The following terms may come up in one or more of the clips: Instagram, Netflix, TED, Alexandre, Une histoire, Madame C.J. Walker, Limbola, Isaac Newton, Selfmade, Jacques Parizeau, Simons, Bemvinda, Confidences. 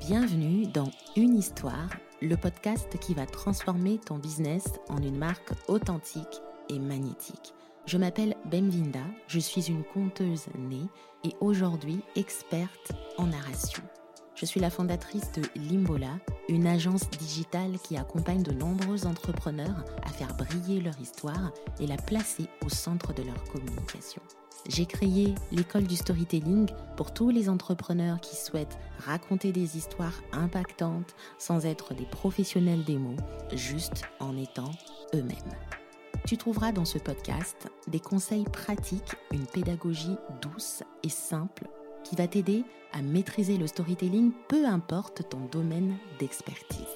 Bienvenue dans Une histoire, le podcast qui va transformer ton business en une marque authentique et magnétique. Je m'appelle Bemvinda, je suis une conteuse née et aujourd'hui experte en narration. Je suis la fondatrice de Limbola, une agence digitale qui accompagne de nombreux entrepreneurs à faire briller leur histoire et la placer au centre de leur communication. J'ai créé l'école du storytelling pour tous les entrepreneurs qui souhaitent raconter des histoires impactantes sans être des professionnels des mots, juste en étant eux-mêmes. Tu trouveras dans ce podcast des conseils pratiques, une pédagogie douce et simple qui va t'aider à maîtriser le storytelling, peu importe ton domaine d'expertise.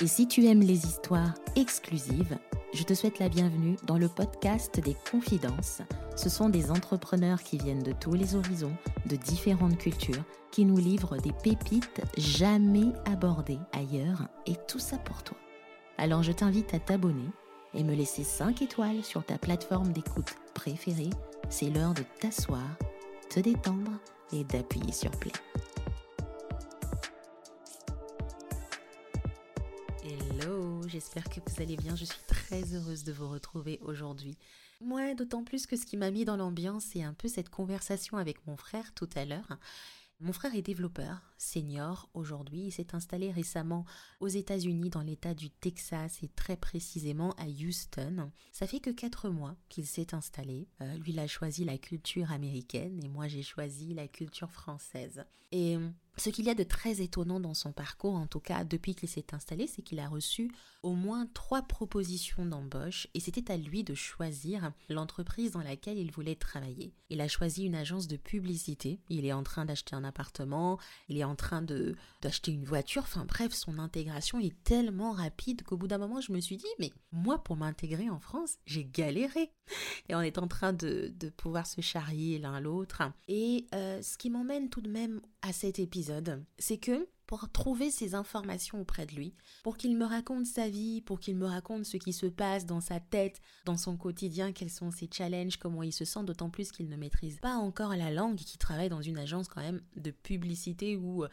Et si tu aimes les histoires exclusives, je te souhaite la bienvenue dans le podcast des Confidences. Ce sont des entrepreneurs qui viennent de tous les horizons, de différentes cultures, qui nous livrent des pépites jamais abordées ailleurs, et tout ça pour toi. Alors je t'invite à t'abonner et me laisser 5 étoiles sur ta plateforme d'écoute préférée. C'est l'heure de t'asseoir, te détendre et d'appuyer sur play. Hello, j'espère que vous allez bien, je suis très heureuse de vous retrouver aujourd'hui. Moi, d'autant plus que ce qui m'a mis dans l'ambiance, c'est un peu cette conversation avec mon frère tout à l'heure. Mon frère est développeur, senior aujourd'hui, il s'est installé récemment aux États-Unis dans l'état du Texas et très précisément à Houston. Ça fait que 4 mois qu'il s'est installé. Lui, il a choisi la culture américaine et moi, j'ai choisi la culture française. Et ce qu'il y a de très étonnant dans son parcours, en tout cas depuis qu'il s'est installé, c'est qu'il a reçu au moins 3 propositions d'embauche et c'était à lui de choisir l'entreprise dans laquelle il voulait travailler. Il a choisi une agence de publicité, il est en train d'acheter un appartement, il est en train d'acheter une voiture, enfin bref, son intégration est tellement rapide qu'au bout d'un moment je me suis dit « mais moi pour m'intégrer en France, j'ai galéré !» Et on est en train de pouvoir se charrier l'un l'autre. Et ce qui m'emmène tout de même à cet épisode, c'est que pour trouver ces informations auprès de lui, pour qu'il me raconte sa vie, pour qu'il me raconte ce qui se passe dans sa tête, dans son quotidien, quels sont ses challenges, comment il se sent, d'autant plus qu'il ne maîtrise pas encore la langue, qu'il travaille dans une agence quand même de publicité où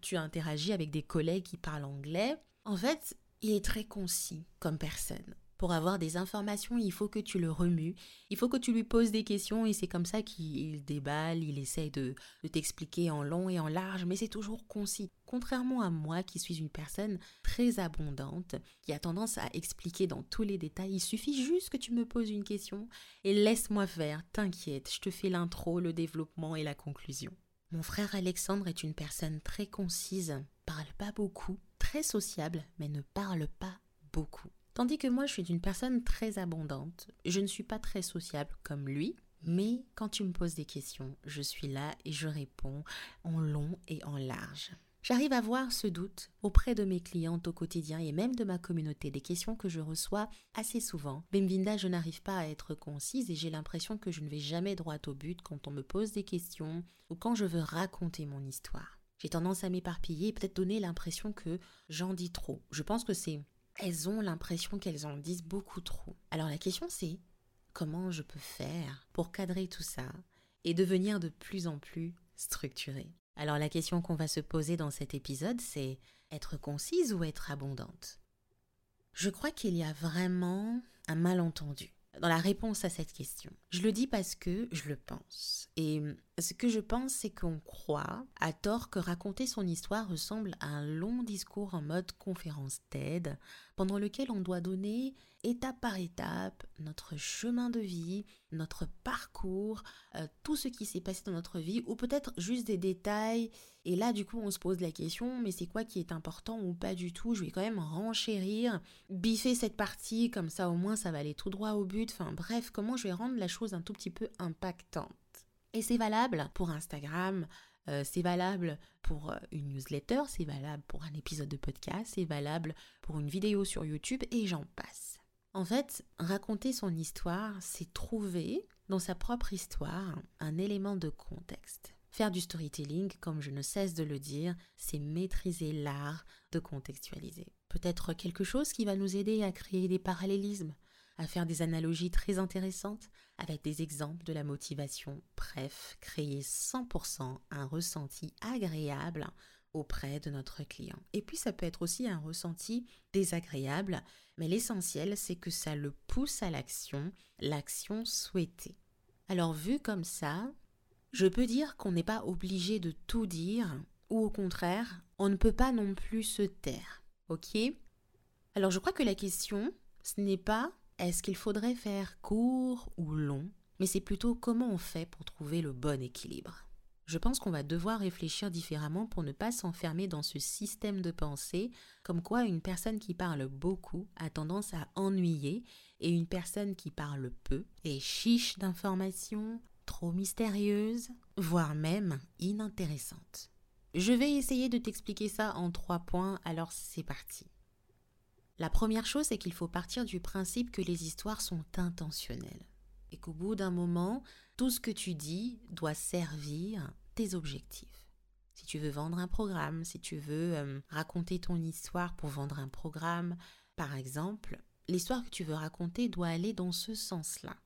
tu interagis avec des collègues qui parlent anglais. En fait, il est très concis comme personne. Pour avoir des informations, il faut que tu le remues, il faut que tu lui poses des questions et c'est comme ça qu'il déballe, il essaie de t'expliquer en long et en large, mais c'est toujours concis. Contrairement à moi qui suis une personne très abondante, qui a tendance à expliquer dans tous les détails, il suffit juste que tu me poses une question et laisse-moi faire, t'inquiète, je te fais l'intro, le développement et la conclusion. Mon frère Alexandre est une personne très concise, parle pas beaucoup, très sociable, mais ne parle pas beaucoup. Tandis que moi, je suis une personne très abondante. Je ne suis pas très sociable comme lui, mais quand tu me poses des questions, je suis là et je réponds en long et en large. J'arrive à voir ce doute auprès de mes clientes au quotidien et même de ma communauté, des questions que je reçois assez souvent. Bemvinda, je n'arrive pas à être concise et j'ai l'impression que je ne vais jamais droit au but quand on me pose des questions ou quand je veux raconter mon histoire. J'ai tendance à m'éparpiller et peut-être donner l'impression que j'en dis trop. Je pense que elles ont l'impression qu'elles en disent beaucoup trop. Alors la question c'est, comment je peux faire pour cadrer tout ça et devenir de plus en plus structurée? Alors la question qu'on va se poser dans cet épisode c'est, être concise ou être abondante? Je crois qu'il y a vraiment un malentendu dans la réponse à cette question. Je le dis parce que je le pense. Et ce que je pense, c'est qu'on croit, à tort, que raconter son histoire ressemble à un long discours en mode conférence TED, pendant lequel on doit donner, étape par étape, notre chemin de vie, notre parcours, tout ce qui s'est passé dans notre vie, ou peut-être juste des détails. Et là, du coup, on se pose la question, mais c'est quoi qui est important ou pas du tout? Je vais quand même renchérir, biffer cette partie, comme ça au moins ça va aller tout droit au but. Enfin bref, comment je vais rendre la chose un tout petit peu impactante? Et c'est valable pour Instagram, c'est valable pour une newsletter, c'est valable pour un épisode de podcast, c'est valable pour une vidéo sur YouTube et j'en passe. En fait, raconter son histoire, c'est trouver dans sa propre histoire un élément de contexte. Faire du storytelling, comme je ne cesse de le dire, c'est maîtriser l'art de contextualiser. Peut-être quelque chose qui va nous aider à créer des parallélismes, à faire des analogies très intéressantes avec des exemples de la motivation. Bref, créer 100% un ressenti agréable auprès de notre client. Et puis ça peut être aussi un ressenti désagréable, mais l'essentiel c'est que ça le pousse à l'action souhaitée. Alors vu comme ça, je peux dire qu'on n'est pas obligé de tout dire, ou au contraire, on ne peut pas non plus se taire, ok ? Alors je crois que la question, ce n'est pas est-ce qu'il faudrait faire court ou long, mais c'est plutôt comment on fait pour trouver le bon équilibre. Je pense qu'on va devoir réfléchir différemment pour ne pas s'enfermer dans ce système de pensée, comme quoi une personne qui parle beaucoup a tendance à ennuyer et une personne qui parle peu est chiche d'informations, trop mystérieuse, voire même inintéressante. Je vais essayer de t'expliquer ça en 3 points, alors c'est parti. La première chose, c'est qu'il faut partir du principe que les histoires sont intentionnelles. Et qu'au bout d'un moment, tout ce que tu dis doit servir tes objectifs. Si tu veux vendre un programme, si tu veux raconter ton histoire pour vendre un programme, par exemple, l'histoire que tu veux raconter doit aller dans ce sens-là.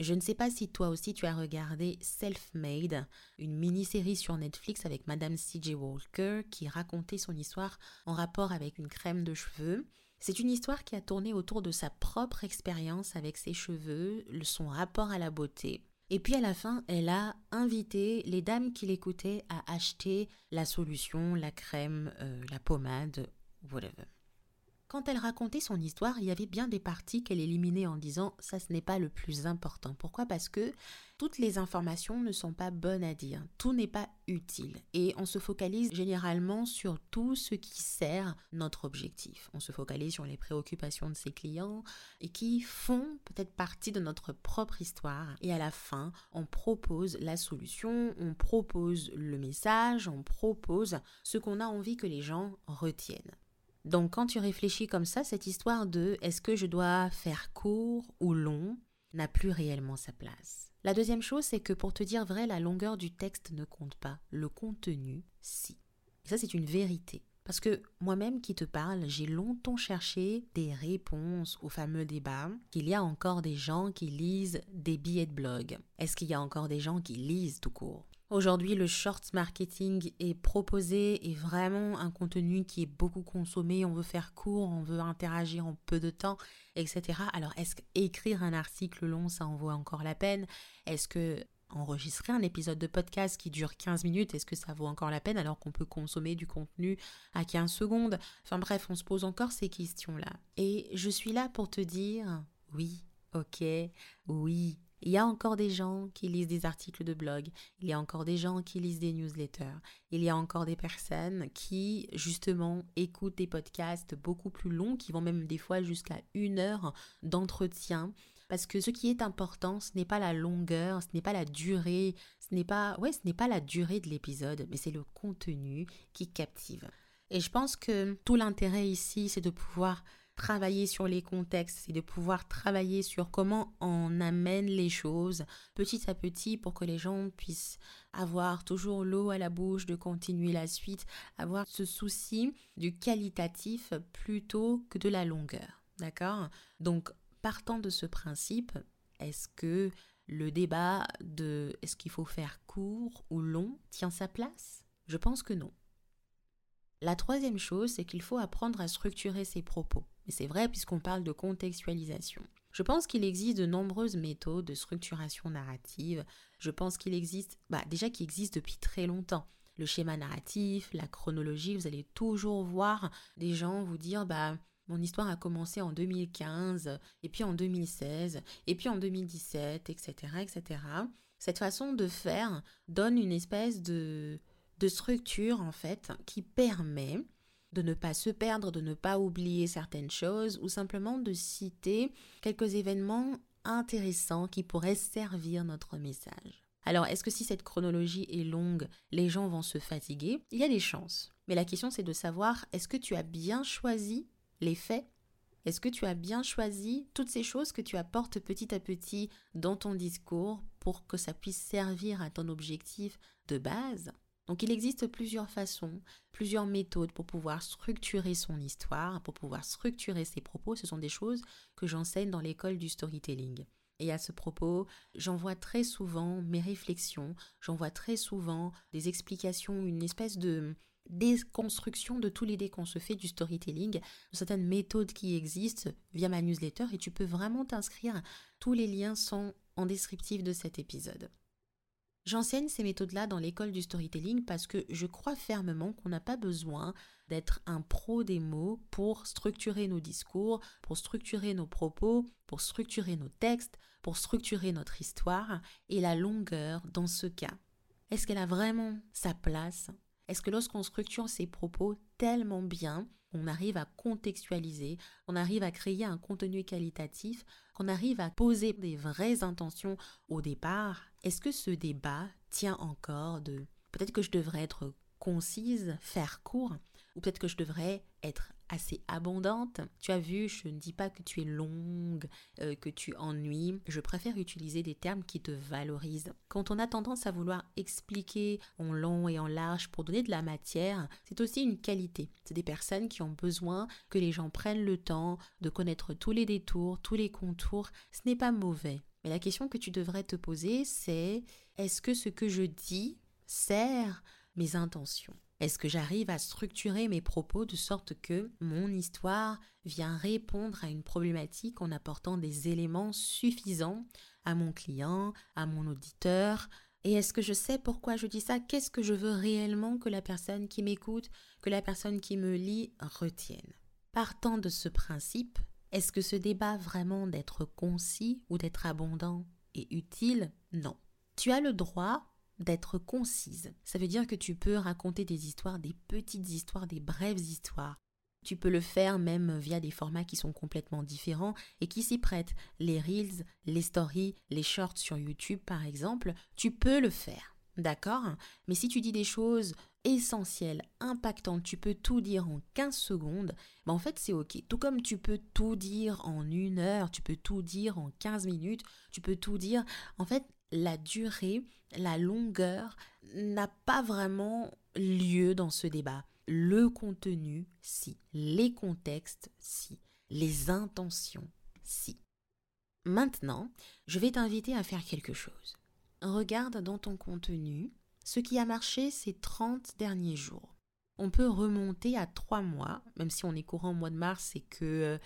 Je ne sais pas si toi aussi tu as regardé Selfmade, une mini-série sur Netflix avec Madame C.J. Walker qui racontait son histoire en rapport avec une crème de cheveux. C'est une histoire qui a tourné autour de sa propre expérience avec ses cheveux, son rapport à la beauté. Et puis à la fin, elle a invité les dames qui l'écoutaient à acheter la solution, la crème, la pommade, whatever. Quand elle racontait son histoire, il y avait bien des parties qu'elle éliminait en disant « ça ce n'est pas le plus important ». Pourquoi ? Parce que toutes les informations ne sont pas bonnes à dire, tout n'est pas utile et on se focalise généralement sur tout ce qui sert notre objectif. On se focalise sur les préoccupations de ses clients et qui font peut-être partie de notre propre histoire et à la fin, on propose la solution, on propose le message, on propose ce qu'on a envie que les gens retiennent. Donc quand tu réfléchis comme ça, cette histoire de « est-ce que je dois faire court ou long ?» n'a plus réellement sa place. La deuxième chose, c'est que pour te dire vrai, la longueur du texte ne compte pas. Le contenu, si. Et ça, c'est une vérité. Parce que moi-même qui te parle, j'ai longtemps cherché des réponses au fameux débat qu'il y a encore des gens qui lisent des billets de blog. Est-ce qu'il y a encore des gens qui lisent tout court ? Aujourd'hui, le short marketing est proposé et vraiment un contenu qui est beaucoup consommé. On veut faire court, on veut interagir en peu de temps, etc. Alors, est-ce qu'écrire un article long, ça en vaut encore la peine ? Est-ce que enregistrer un épisode de podcast qui dure 15 minutes, est-ce que ça vaut encore la peine alors qu'on peut consommer du contenu à 15 secondes ? Enfin bref, on se pose encore ces questions-là. Et je suis là pour te dire oui, ok, oui. Il y a encore des gens qui lisent des articles de blog, il y a encore des gens qui lisent des newsletters, il y a encore des personnes qui, justement, écoutent des podcasts beaucoup plus longs, qui vont même des fois jusqu'à 1 heure d'entretien, parce que ce qui est important, ce n'est pas la longueur, ce n'est pas la durée, ce n'est pas la durée de l'épisode, mais c'est le contenu qui captive. Et je pense que tout l'intérêt ici, c'est de pouvoir travailler sur les contextes, c'est de pouvoir travailler sur comment on amène les choses petit à petit pour que les gens puissent avoir toujours l'eau à la bouche, de continuer la suite, avoir ce souci du qualitatif plutôt que de la longueur, d'accord ? Donc, partant de ce principe, est-ce que le débat de est-ce qu'il faut faire court ou long tient sa place ? Je pense que non. La troisième chose, c'est qu'il faut apprendre à structurer ses propos. Mais c'est vrai puisqu'on parle de contextualisation. Je pense qu'il existe de nombreuses méthodes de structuration narrative. Je pense qu'il existe, déjà qui existe depuis très longtemps. Le schéma narratif, la chronologie, vous allez toujours voir des gens vous dire mon histoire a commencé en 2015, et puis en 2016, et puis en 2017, etc., etc. Cette façon de faire donne une espèce de structure en fait qui permet de ne pas se perdre, de ne pas oublier certaines choses ou simplement de citer quelques événements intéressants qui pourraient servir notre message. Alors, est-ce que si cette chronologie est longue, les gens vont se fatiguer ? Il y a des chances. Mais la question, c'est de savoir, est-ce que tu as bien choisi les faits ? Est-ce que tu as bien choisi toutes ces choses que tu apportes petit à petit dans ton discours pour que ça puisse servir à ton objectif de base ? Donc il existe plusieurs façons, plusieurs méthodes pour pouvoir structurer son histoire, pour pouvoir structurer ses propos. Ce sont des choses que j'enseigne dans l'école du storytelling. Et à ce propos, j'envoie très souvent mes réflexions, j'envoie très souvent des explications, une espèce de déconstruction de tous les dés qu'on se fait du storytelling, certaines méthodes qui existent via ma newsletter, et tu peux vraiment t'inscrire. Tous les liens sont en descriptif de cet épisode. J'enseigne ces méthodes-là dans l'école du storytelling parce que je crois fermement qu'on n'a pas besoin d'être un pro des mots pour structurer nos discours, pour structurer nos propos, pour structurer nos textes, pour structurer notre histoire, et la longueur dans ce cas. Est-ce qu'elle a vraiment sa place ? Est-ce que lorsqu'on structure ses propos tellement bien, on arrive à contextualiser, on arrive à créer un contenu qualitatif, qu'on arrive à poser des vraies intentions au départ? Est-ce que ce débat tient encore de « peut-être que je devrais être concise, faire court » ou peut-être que je devrais être assez abondante? Tu as vu, je ne dis pas que tu es longue, que tu ennuies. Je préfère utiliser des termes qui te valorisent. Quand on a tendance à vouloir expliquer en long et en large pour donner de la matière, c'est aussi une qualité. C'est des personnes qui ont besoin que les gens prennent le temps de connaître tous les détours, tous les contours. Ce n'est pas mauvais. Mais la question que tu devrais te poser, c'est: est-ce que ce que je dis sert mes intentions ? Est-ce que j'arrive à structurer mes propos de sorte que mon histoire vient répondre à une problématique en apportant des éléments suffisants à mon client, à mon auditeur ? Et est-ce que je sais pourquoi je dis ça ? Qu'est-ce que je veux réellement que la personne qui m'écoute, que la personne qui me lit retienne ? Partant de ce principe, est-ce que ce débat vraiment d'être concis ou d'être abondant est utile ? Non. Tu as le droit d'être concise. Ça veut dire que tu peux raconter des histoires, des petites histoires, des brèves histoires. Tu peux le faire même via des formats qui sont complètement différents et qui s'y prêtent. Les reels, les stories, les shorts sur YouTube par exemple, tu peux le faire, d'accord ? Mais si tu dis des choses essentielles, impactantes, tu peux tout dire en 15 secondes, en fait c'est ok. Tout comme tu peux tout dire en 1 heure, tu peux tout dire en 15 minutes, tu peux tout dire... En fait, la durée, la longueur n'a pas vraiment lieu dans ce débat. Le contenu, si. Les contextes, si. Les intentions, si. Maintenant, je vais t'inviter à faire quelque chose. Regarde dans ton contenu ce qui a marché ces 30 derniers jours. On peut remonter à 3 mois, même si on est courant au mois de mars et que...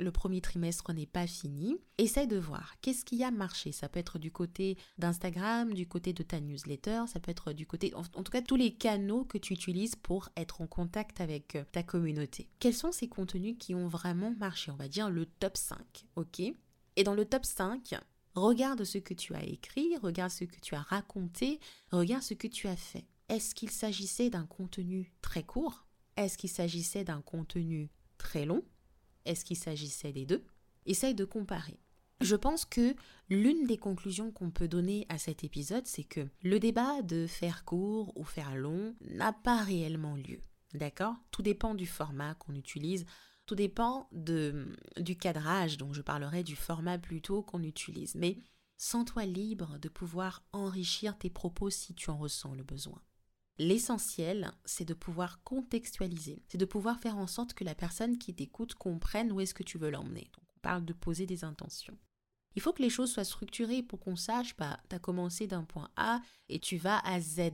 le premier trimestre n'est pas fini. Essaye de voir qu'est-ce qui a marché. Ça peut être du côté d'Instagram, du côté de ta newsletter, ça peut être du côté... En tout cas, tous les canaux que tu utilises pour être en contact avec ta communauté. Quels sont ces contenus qui ont vraiment marché ? On va dire le top 5, ok ? Et dans le top 5, regarde ce que tu as écrit, regarde ce que tu as raconté, regarde ce que tu as fait. Est-ce qu'il s'agissait d'un contenu très court ? Est-ce qu'il s'agissait d'un contenu très long ? Est-ce qu'il s'agissait des deux ? Essaye de comparer. Je pense que l'une des conclusions qu'on peut donner à cet épisode, c'est que le débat de faire court ou faire long n'a pas réellement lieu. D'accord ? Tout dépend du format qu'on utilise, tout dépend du cadrage, donc je parlerai du format plutôt qu'on utilise. Mais sens-toi libre de pouvoir enrichir tes propos si tu en ressens le besoin. L'essentiel, c'est de pouvoir contextualiser, c'est de pouvoir faire en sorte que la personne qui t'écoute comprenne où est-ce que tu veux l'emmener. Donc, on parle de poser des intentions. Il faut que les choses soient structurées pour qu'on sache, t'as commencé d'un point A et tu vas à Z.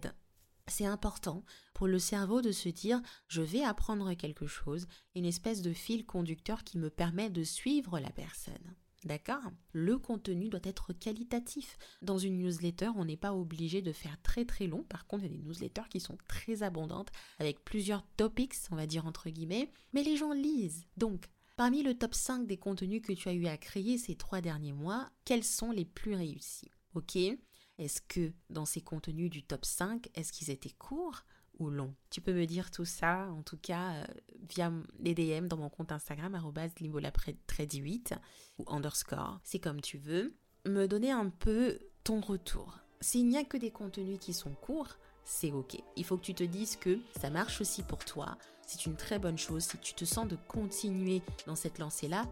C'est important pour le cerveau de se dire, je vais apprendre quelque chose, une espèce de fil conducteur qui me permet de suivre la personne. D'accord ? Le contenu doit être qualitatif. Dans une newsletter, on n'est pas obligé de faire très très long. Par contre, il y a des newsletters qui sont très abondantes avec plusieurs topics, on va dire entre guillemets, mais les gens lisent. Donc, parmi le top 5 des contenus que tu as eu à créer ces 3 derniers mois, quels sont les plus réussis ? Ok ? Est-ce que dans ces contenus du top 5, est-ce qu'ils étaient courts ? Ou long. Tu peux me dire tout ça, en tout cas, via les DM dans mon compte Instagram, @limbola_38 ou _, c'est comme tu veux. Me donner un peu ton retour. S'il n'y a que des contenus qui sont courts, c'est ok. Il faut que tu te dises que ça marche aussi pour toi. C'est une très bonne chose. Si tu te sens de continuer dans cette lancée-là,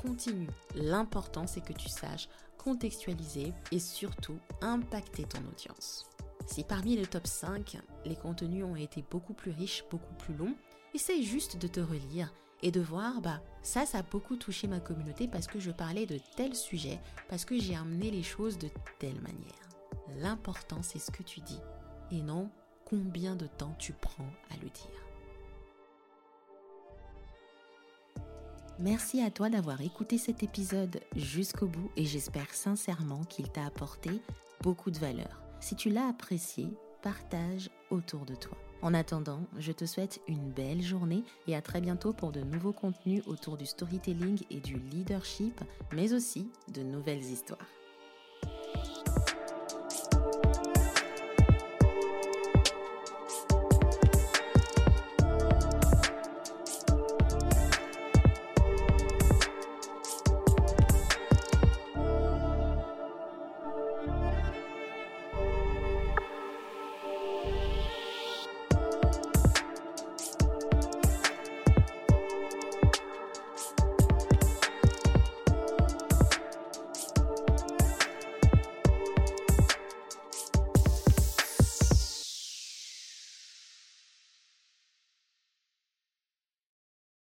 continue. L'important, c'est que tu saches contextualiser et surtout impacter ton audience. Si parmi le top 5, les contenus ont été beaucoup plus riches, beaucoup plus longs, essaye juste de te relire et de voir, ça a beaucoup touché ma communauté parce que je parlais de tel sujet, parce que j'ai amené les choses de telle manière. L'important, c'est ce que tu dis et non combien de temps tu prends à le dire. Merci à toi d'avoir écouté cet épisode jusqu'au bout et j'espère sincèrement qu'il t'a apporté beaucoup de valeur. Si tu l'as apprécié, partage autour de toi. En attendant, je te souhaite une belle journée et à très bientôt pour de nouveaux contenus autour du storytelling et du leadership, mais aussi de nouvelles histoires.